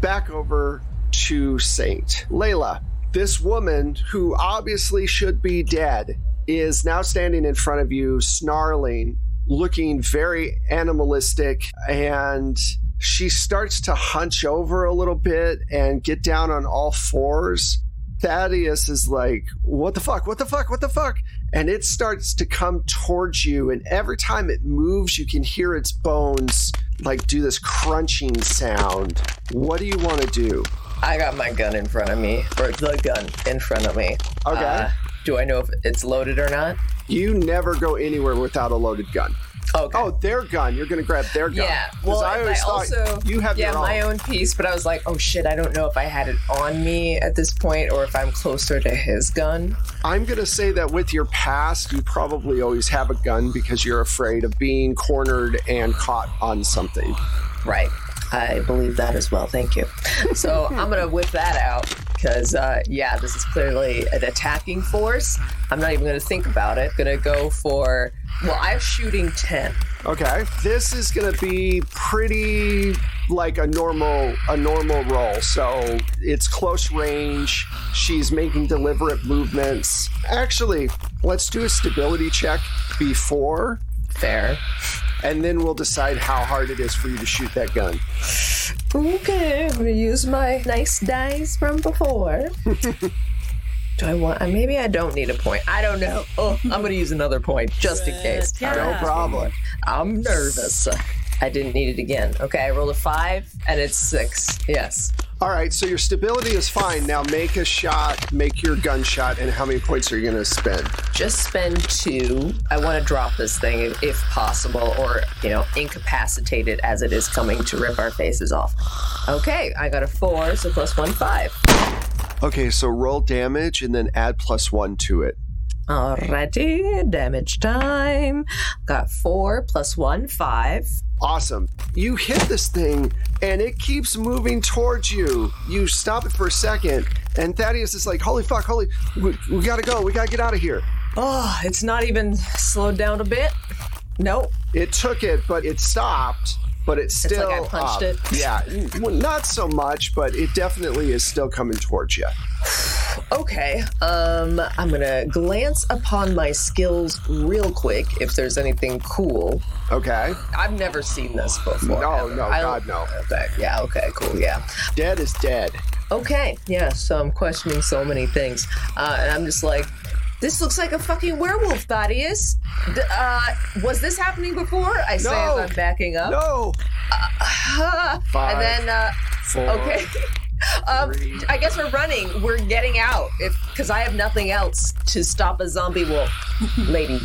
back over to Saint. Layla, this woman who obviously should be dead is now standing in front of you, snarling, looking very animalistic, and she starts to hunch over a little bit and get down on all fours. Thaddeus is like, what the fuck, what the fuck, what the fuck? And it starts to come towards you, and every time it moves, you can hear its bones like do this crunching sound. What do you want to do? I got my gun in front of me, or the gun in front of me. Okay. Uh, do I know if it's loaded or not? You never go anywhere without a loaded gun. Okay. Oh, their gun. You're going to grab their gun. Yeah. Well, I, always I also, you have yeah, my own piece, but I was like, oh shit, I don't know if I had it on me at this point or if I'm closer to his gun. I'm going to say that with your past, you probably always have a gun because you're afraid of being cornered and caught on something. Right. I believe that as well. Thank you. So I'm going to whip that out because, uh, yeah, this is clearly an attacking force. I'm not even going to think about it. Going to go for, well, I'm shooting ten. Okay. This is going to be pretty like a normal, a normal roll. So it's close range. She's making deliberate movements. Actually, let's do a stability check before. Fair. And then we'll decide how hard it is for you to shoot that gun. Okay, I'm going to use my nice dice from before. Do I want... Maybe I don't need a point. I don't know. Oh, I'm going to use another point just in case. Yeah. No problem. I'm nervous. I didn't need it again. Okay, I rolled a five, and it's six. Yes. All right, so your stability is fine. Now make a shot, make your gunshot, and how many points are you going to spend? Just spend two. I want to drop this thing if, if possible, or, you know, incapacitate it as it is coming to rip our faces off. Okay, I got a four, so plus one, five. Okay, so roll damage and then add plus one to it. Alrighty, damage time. Got four, plus one, five. Awesome. You hit this thing, and it keeps moving towards you. You stop it for a second, and Thaddeus is like, holy fuck, holy, we, we gotta go, we gotta get out of here. Oh, it's not even slowed down a bit? Nope. It took it, but it stopped, but it's still It's like I punched up. It? Yeah, well, not so much, but it definitely is still coming towards you. Okay, um, I'm gonna glance upon my skills real quick if there's anything cool. Okay. I've never seen this before. No, ever. no, I, God, no. Okay. Yeah, okay, cool, yeah. Dead is dead. Okay, yeah, so I'm questioning so many things. Uh, and I'm just like, this looks like a fucking werewolf, Thaddeus. D- uh, was this happening before? I say no. As I'm backing up. No! Uh, Five, and then, uh, four. Okay. Um, I guess we're running. We're getting out, if because I have nothing else to stop a zombie wolf lady.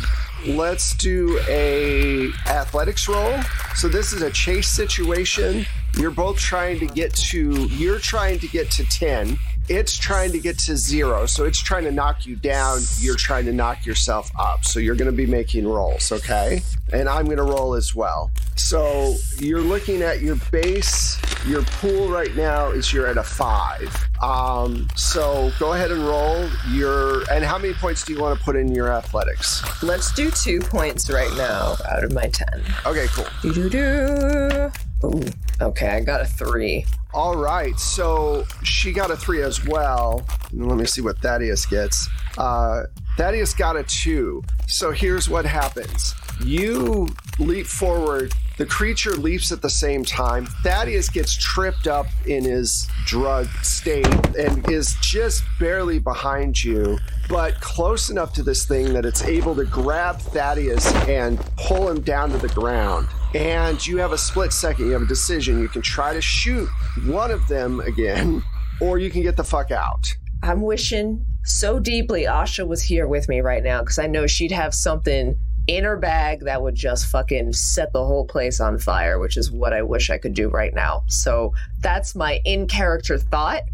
Let's do a athletics roll. So this is a chase situation. You're both trying to get to. You're trying to get to ten. It's trying to get to zero. So it's trying to knock you down. You're trying to knock yourself up. So you're going to be making rolls, okay? And I'm going to roll as well. So you're looking at your base. Your pool right now is you're at a five. Um, so go ahead and roll your... And how many points do you want to put in your athletics? Let's do two points right now out of my ten. Okay, cool. Do-do-do. Ooh, okay, I got a three. All right, so she got a three as well. Let me see what Thaddeus gets. Uh, Thaddeus got a two. So here's what happens. You leap forward. The creature leaps at the same time. Thaddeus gets tripped up in his drug state and is just barely behind you, but close enough to this thing that it's able to grab Thaddeus and pull him down to the ground. And you have a split second. You have a decision. You can try to shoot one of them again, or you can get the fuck out. I'm wishing so deeply Asha was here with me right now because I know she'd have something in her bag that would just fucking set the whole place on fire, which is what I wish I could do right now. So that's my in-character thought.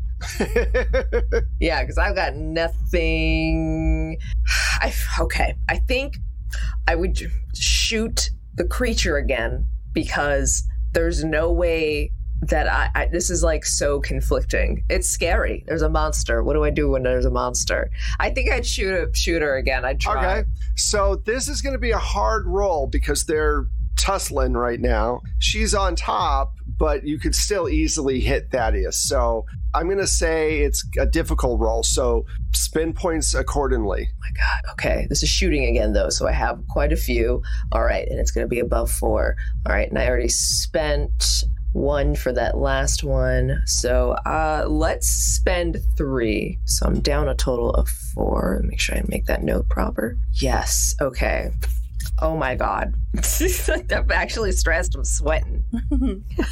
Yeah, because I've got nothing. I okay. I think I would shoot the creature again because there's no way that I, I this is like so conflicting. It's scary. There's a monster. What do I do when there's a monster? I think I'd shoot shoot her again. I'd try. Okay. So this is going to be a hard roll because they're tussling right now. She's on top, but you could still easily hit Thaddeus. So I'm going to say it's a difficult roll. So spend points accordingly. Oh my God. Okay. This is shooting again, though. So I have quite a few. All right. And it's going to be above four. All right. And I already spent one for that last one. So uh, let's spend three. So I'm down a total of four. Make sure I make that note proper. Yes. Okay. Oh my God. I'm actually stressed. I'm sweating.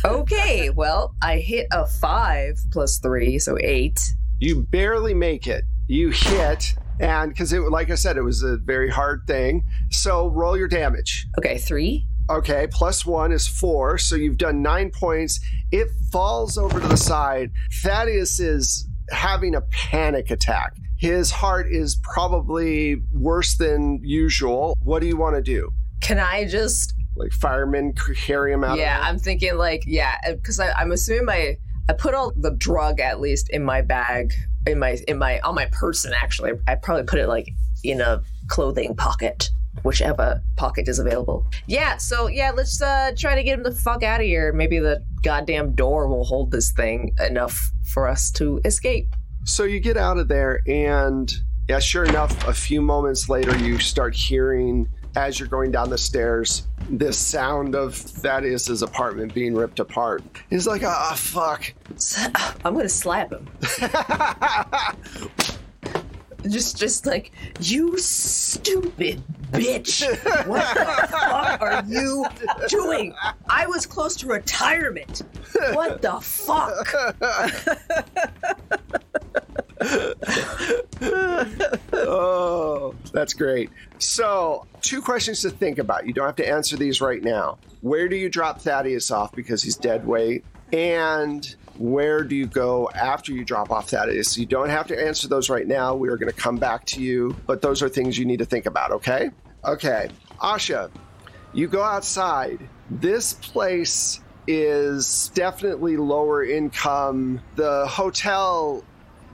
Okay. Well, I hit a five plus three, so eight. You barely make it. You hit, and because it, like I said, it was a very hard thing. So roll your damage. Okay. Three. Okay, plus one is four, so you've done nine points. It falls over to the side. Thaddeus is having a panic attack. His heart is probably worse than usual. What do you want to do? Can I just... Like firemen carry him out? Yeah, I'm thinking like, yeah, because I'm assuming my... I put all the drug, at least, in my bag, in my, in my, on my person, actually. I probably put it like in a clothing pocket. Whichever pocket is available. Yeah, so yeah, let's uh, try to get him the fuck out of here. Maybe the goddamn door will hold this thing enough for us to escape. So you get out of there, and yeah, sure enough, a few moments later, you start hearing, as you're going down the stairs, this sound of Thaddeus' apartment being ripped apart. He's like, ah, oh, fuck. I'm gonna slap him. Just, just like, you stupid bitch. What the fuck are you doing? I was close to retirement. What the fuck? Oh, that's great. So, two questions to think about. You don't have to answer these right now. Where do you drop Thaddeus off because he's dead weight? And... where do you go after you drop off Thaddeus? You don't have to answer those right now. We are going to come back to you, but those are things you need to think about, okay? Okay. Asha, you go outside. This place is definitely lower income. The hotel,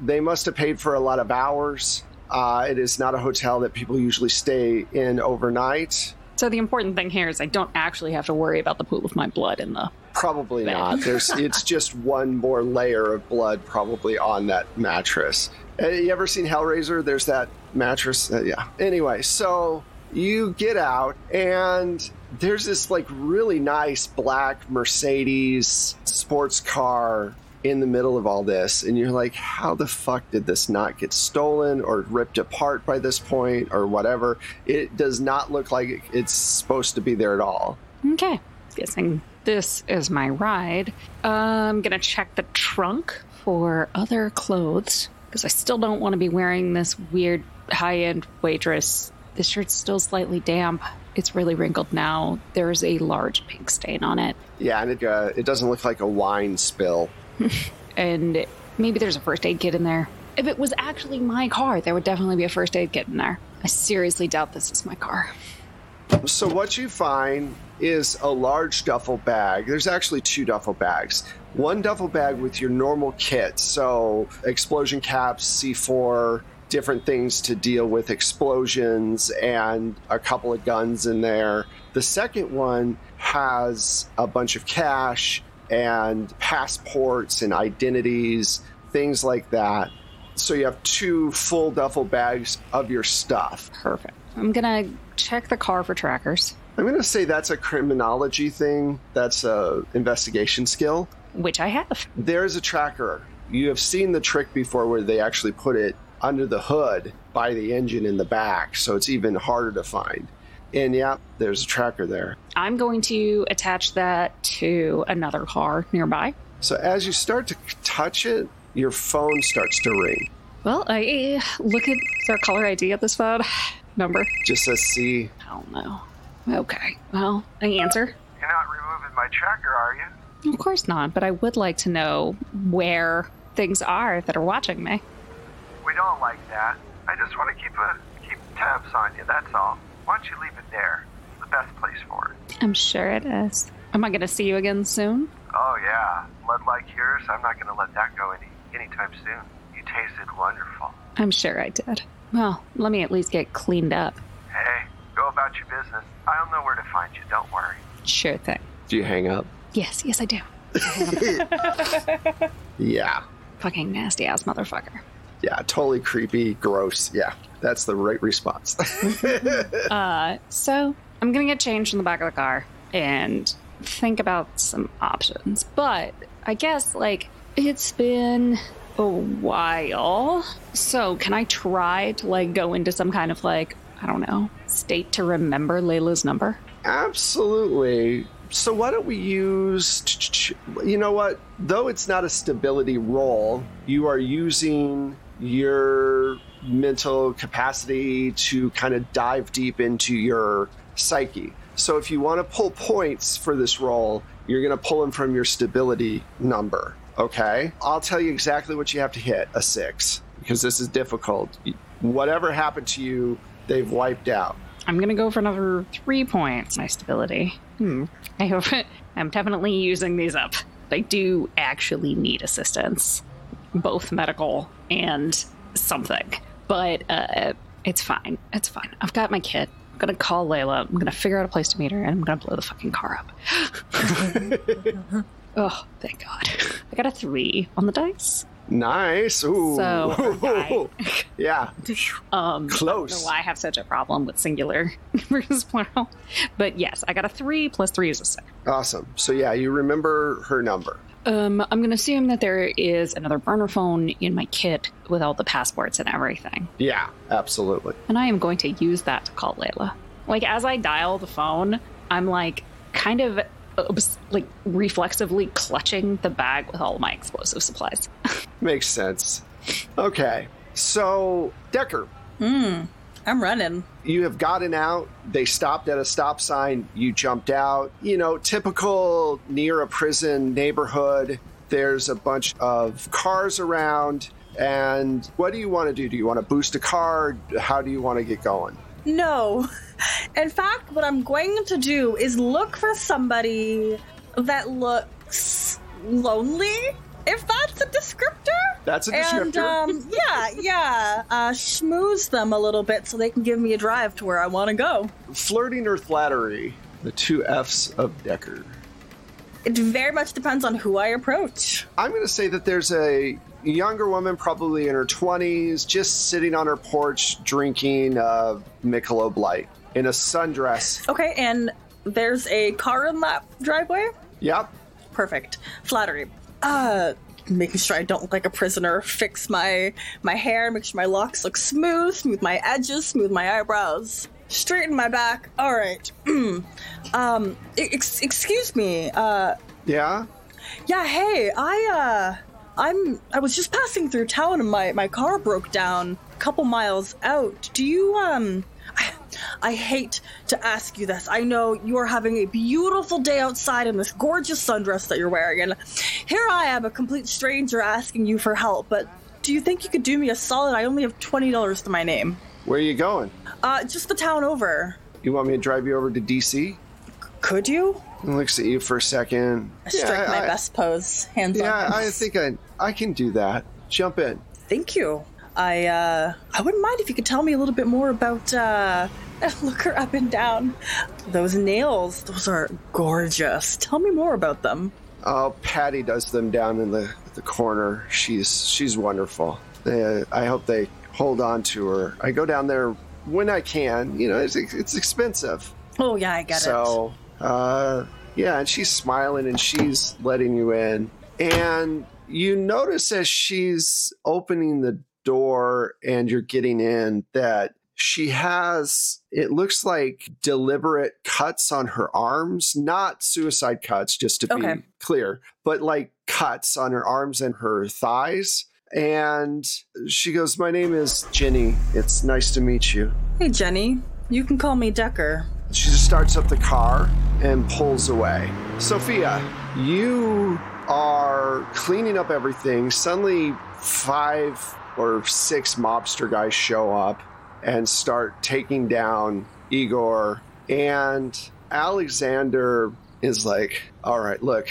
they must have paid for a lot of hours. Uh, it is not a hotel that people usually stay in overnight. So the important thing here is I don't actually have to worry about the pool of my blood in the... Probably not. There's, it's just one more layer of blood probably on that mattress. Uh, you ever seen Hellraiser? There's that mattress. Uh, yeah. Anyway, so you get out and there's this like really nice black Mercedes sports car in the middle of all this. And you're like, how the fuck did this not get stolen or ripped apart by this point or whatever? It does not look like it's supposed to be there at all. Okay. Guessing. This is my ride. Uh, I'm going to check the trunk for other clothes because I still don't want to be wearing this weird high-end waitress. This shirt's still slightly damp. It's really wrinkled now. There's a large pink stain on it. Yeah, and it, uh, it doesn't look like a wine spill. And maybe there's a first aid kit in there. If it was actually my car, there would definitely be a first aid kit in there. I seriously doubt this is my car. So what you find... is a large duffel bag. There's actually two duffel bags. One duffel bag with your normal kit, so explosion caps, C four, different things to deal with explosions, and a couple of guns in there. The second one has a bunch of cash and passports and identities, things like that. So you have two full duffel bags of your stuff. Perfect. I'm gonna check the car for trackers. I'm going to say that's a criminology thing. That's a investigation skill. Which I have. There is a tracker. You have seen the trick before where they actually put it under the hood by the engine in the back. So it's even harder to find. And yeah, there's a tracker there. I'm going to attach that to another car nearby. So as you start to touch it, your phone starts to ring. Well, I look at their caller I D at this phone. Number. Just says C. I don't know. Okay, well, I answer. You're not removing my tracker, are you? Of course not, but I would like to know where things are that are watching me. We don't like that. I just want to keep a, keep tabs on you, that's all. Why don't you leave it there? It's the best place for it. I'm sure it is. Am I going to see you again soon? Oh, yeah. Blood like yours, I'm not going to let that go any anytime soon. You tasted wonderful. I'm sure I did. Well, let me at least get cleaned up. Hey, go about your business. I'll know where to find you, don't worry. Sure thing. Do you hang up? Yes, yes I do. Yeah. Fucking nasty ass motherfucker. Yeah, totally creepy, gross. Yeah, that's the right response. uh, so I'm going to get changed in the back of the car and think about some options. But I guess, like, it's been a while. So can I try to, like, go into some kind of, like, I don't know, state to remember Layla's number? Absolutely. So why don't we use, you know what, though it's not a stability roll, you are using your mental capacity to kind of dive deep into your psyche. So if you want to pull points for this roll, you're going to pull them from your stability number, okay? I'll tell you exactly what you have to hit, a six, because this is difficult. Whatever happened to you, they've wiped out. I'm going to go for another three points. My stability. Hmm. I hope I'm definitely using these up. I do actually need assistance, both medical and something. But uh, it's fine. It's fine. I've got my kit. I'm going to call Layla. I'm going to figure out a place to meet her, and I'm going to blow the fucking car up. Oh, thank God. I got a three on the dice. Nice. Ooh. So, I, yeah. Um, Close. I don't know why I have such a problem with singular versus plural. But yes, I got a three plus three is a six. Awesome. So yeah, you remember her number. Um, I'm going to assume that there is another burner phone in my kit with all the passports and everything. Yeah, absolutely. And I am going to use that to call Layla. Like, as I dial the phone, I'm like kind of like reflexively clutching the bag with all my explosive supplies. Makes sense. Okay. So, Decker. Mm, I'm running. You have gotten out. They stopped at a stop sign. You jumped out. You know, typical near a prison neighborhood. There's a bunch of cars around. And what do you want to do? Do you want to boost a car? How do you want to get going? No. In fact, what I'm going to do is look for somebody that looks lonely, if that's a descriptor. That's a descriptor. And, um, yeah, yeah. Uh, schmooze them a little bit so they can give me a drive to where I want to go. Flirting or flattery, the two F's of Decker. It very much depends on who I approach. I'm going to say that there's a younger woman, probably in her twenties, just sitting on her porch drinking uh, Michelob Light in a sundress. Okay, and there's a car in that driveway? Yep. Perfect. Flattery. Uh, making sure I don't look like a prisoner. Fix my, my hair, make sure my locks look smooth, smooth my edges, smooth my eyebrows. Straighten my back. All right. um, ex- excuse me. Uh, yeah? Yeah, hey, I, uh... I'm, I was just passing through town and my, my car broke down a couple miles out. Do you, um, I, I hate to ask you this. I know you're having a beautiful day outside in this gorgeous sundress that you're wearing. And here I am, a complete stranger asking you for help. But do you think you could do me a solid? I only have twenty dollars to my name. Where are you going? Uh, just the town over. You want me to drive you over to D C? C- could you? Looks at you for a second. I strike yeah, my I, best pose. Hands yeah, on. Yeah, I think I I can do that. Jump in. Thank you. I uh, I wouldn't mind if you could tell me a little bit more about... Uh, look her up and down. Those nails, those are gorgeous. Tell me more about them. Oh, Patty does them down in the the corner. She's she's wonderful. They, I hope they hold on to her. I go down there when I can. You know, it's it's expensive. Oh, yeah, I get so, it. So... Uh, yeah, and she's smiling and she's letting you in. And you notice as she's opening the door and you're getting in that she has, it looks like deliberate cuts on her arms, not suicide cuts, just to okay. be clear, but like cuts on her arms and her thighs. And she goes, "My name is Jenny. It's nice to meet you." Hey, Jenny. You can call me Decker. She just starts up the car and pulls away. Sophia, you are cleaning up everything. Suddenly, five or six mobster guys show up and start taking down Igor. And Alexander is like, all right, look,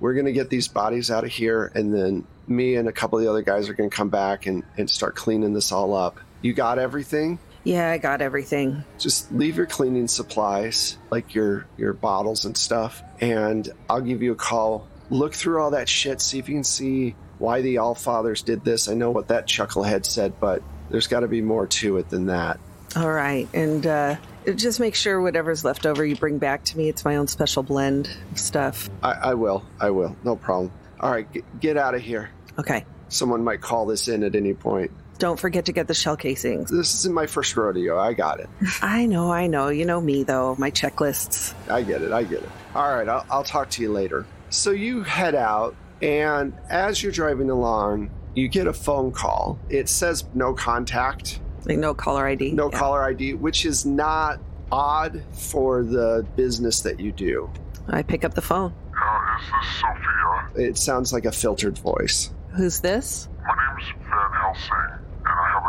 we're going to get these bodies out of here. And then me and a couple of the other guys are going to come back and, and start cleaning this all up. You got everything? Yeah, I got everything. Just leave your cleaning supplies, like your, your bottles and stuff, and I'll give you a call. Look through all that shit, see if you can see why the Allfathers did this. I know what that chucklehead said, but there's got to be more to it than that. All right, and uh, just make sure whatever's left over you bring back to me. It's my own special blend of stuff. I, I will, I will, no problem. All right, g- get out of here. Okay. Someone might call this in at any point. Don't forget to get the shell casings. This isn't my first rodeo. I got it. I know, I know. You know me, though. My checklists. I get it. I get it. All right. I'll, I'll talk to you later. So you head out, and as you're driving along, you get a phone call. It says no contact. Like no caller I D. No yeah. caller I D, which is not odd for the business that you do. I pick up the phone. Yeah, this is Sophia. It sounds like a filtered voice. Who's this? My name's Van Helsing.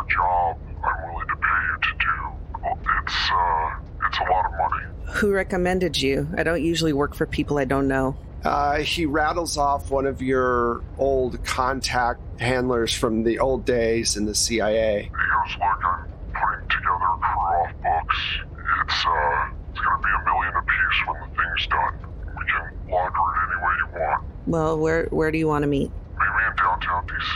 Job I'm willing to pay you to do. It's, uh, it's a lot of money. Who recommended you? I don't usually work for people I don't know. Uh, he rattles off one of your old contact handlers from the old days in the C I A. He goes, look, I'm putting together crew-off books. It's, uh, it's going to be a million apiece when the thing's done. We can launder it any way you want. Well, where, where do you want to meet? Meet me in downtown D C,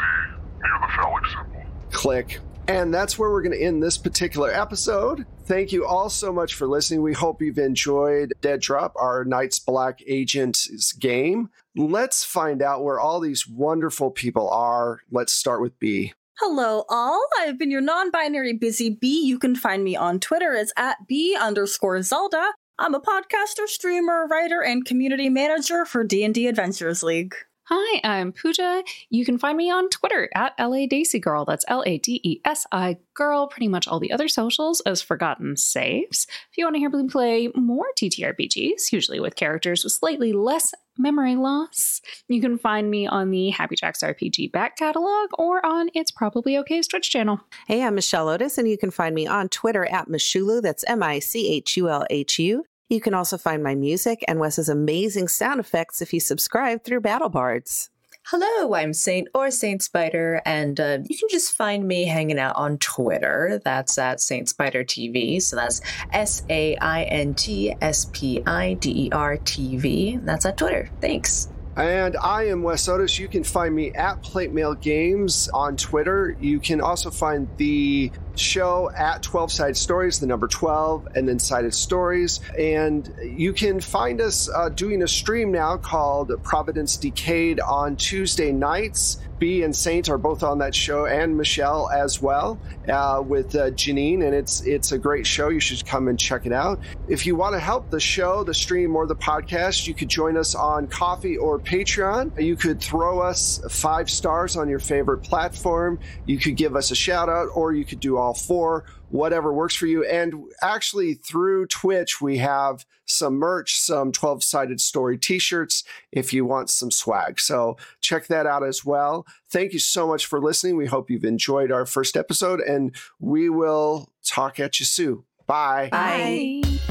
near the phallic symbol. Click. And that's where we're going to end this particular episode. Thank you all so much for listening. We hope you've enjoyed Dead Drop, our Night's Black Agents game. Let's find out where all these wonderful people are. Let's start with B. Hello, all. I've been your non-binary busy B. You can find me on Twitter as at B underscore Zelda. I'm a podcaster, streamer, writer, and community manager for D and D Adventures League. Hi, I'm Pooja. You can find me on Twitter at LADaisyGirl. That's L A D E S I Girl. Pretty much all the other socials as Forgotten Saves. If you want to hear me play more T T R P Gs, usually with characters with slightly less memory loss, you can find me on the Happy Jacks R P G back catalog or on It's Probably Okay's Twitch channel. Hey, I'm Michelle Otis, and you can find me on Twitter at Michulu. That's M I C H U L H U. You can also find my music and Wes's amazing sound effects if you subscribe through BattleBards. Hello, I'm Saint or Saint Spider, and uh, you can just find me hanging out on Twitter. That's at Saint Spider T V, so that's S A I N T S P I D E R T V. That's at Twitter. Thanks. And I am Wes Otis. You can find me at Plate Mail Games on Twitter. You can also find the show at Twelve-Sided Stories, the number twelve, and then Sided Stories. And you can find us uh, doing a stream now called Providence Decayed on Tuesday nights. B and Saint are both on that show, and Michelle as well, uh, with uh, Janine, and it's it's a great show. You should come and check it out. If you want to help the show, the stream, or the podcast, you could join us on Ko-fi or Patreon. You could throw us five stars on your favorite platform. You could give us a shout out, or you could do all four. Whatever works for you. And actually, through Twitch, we have some merch, some twelve-sided story t-shirts if you want some swag. So check that out as well. Thank you so much for listening. We hope you've enjoyed our first episode, and we will talk at you soon. Bye. Bye. Bye.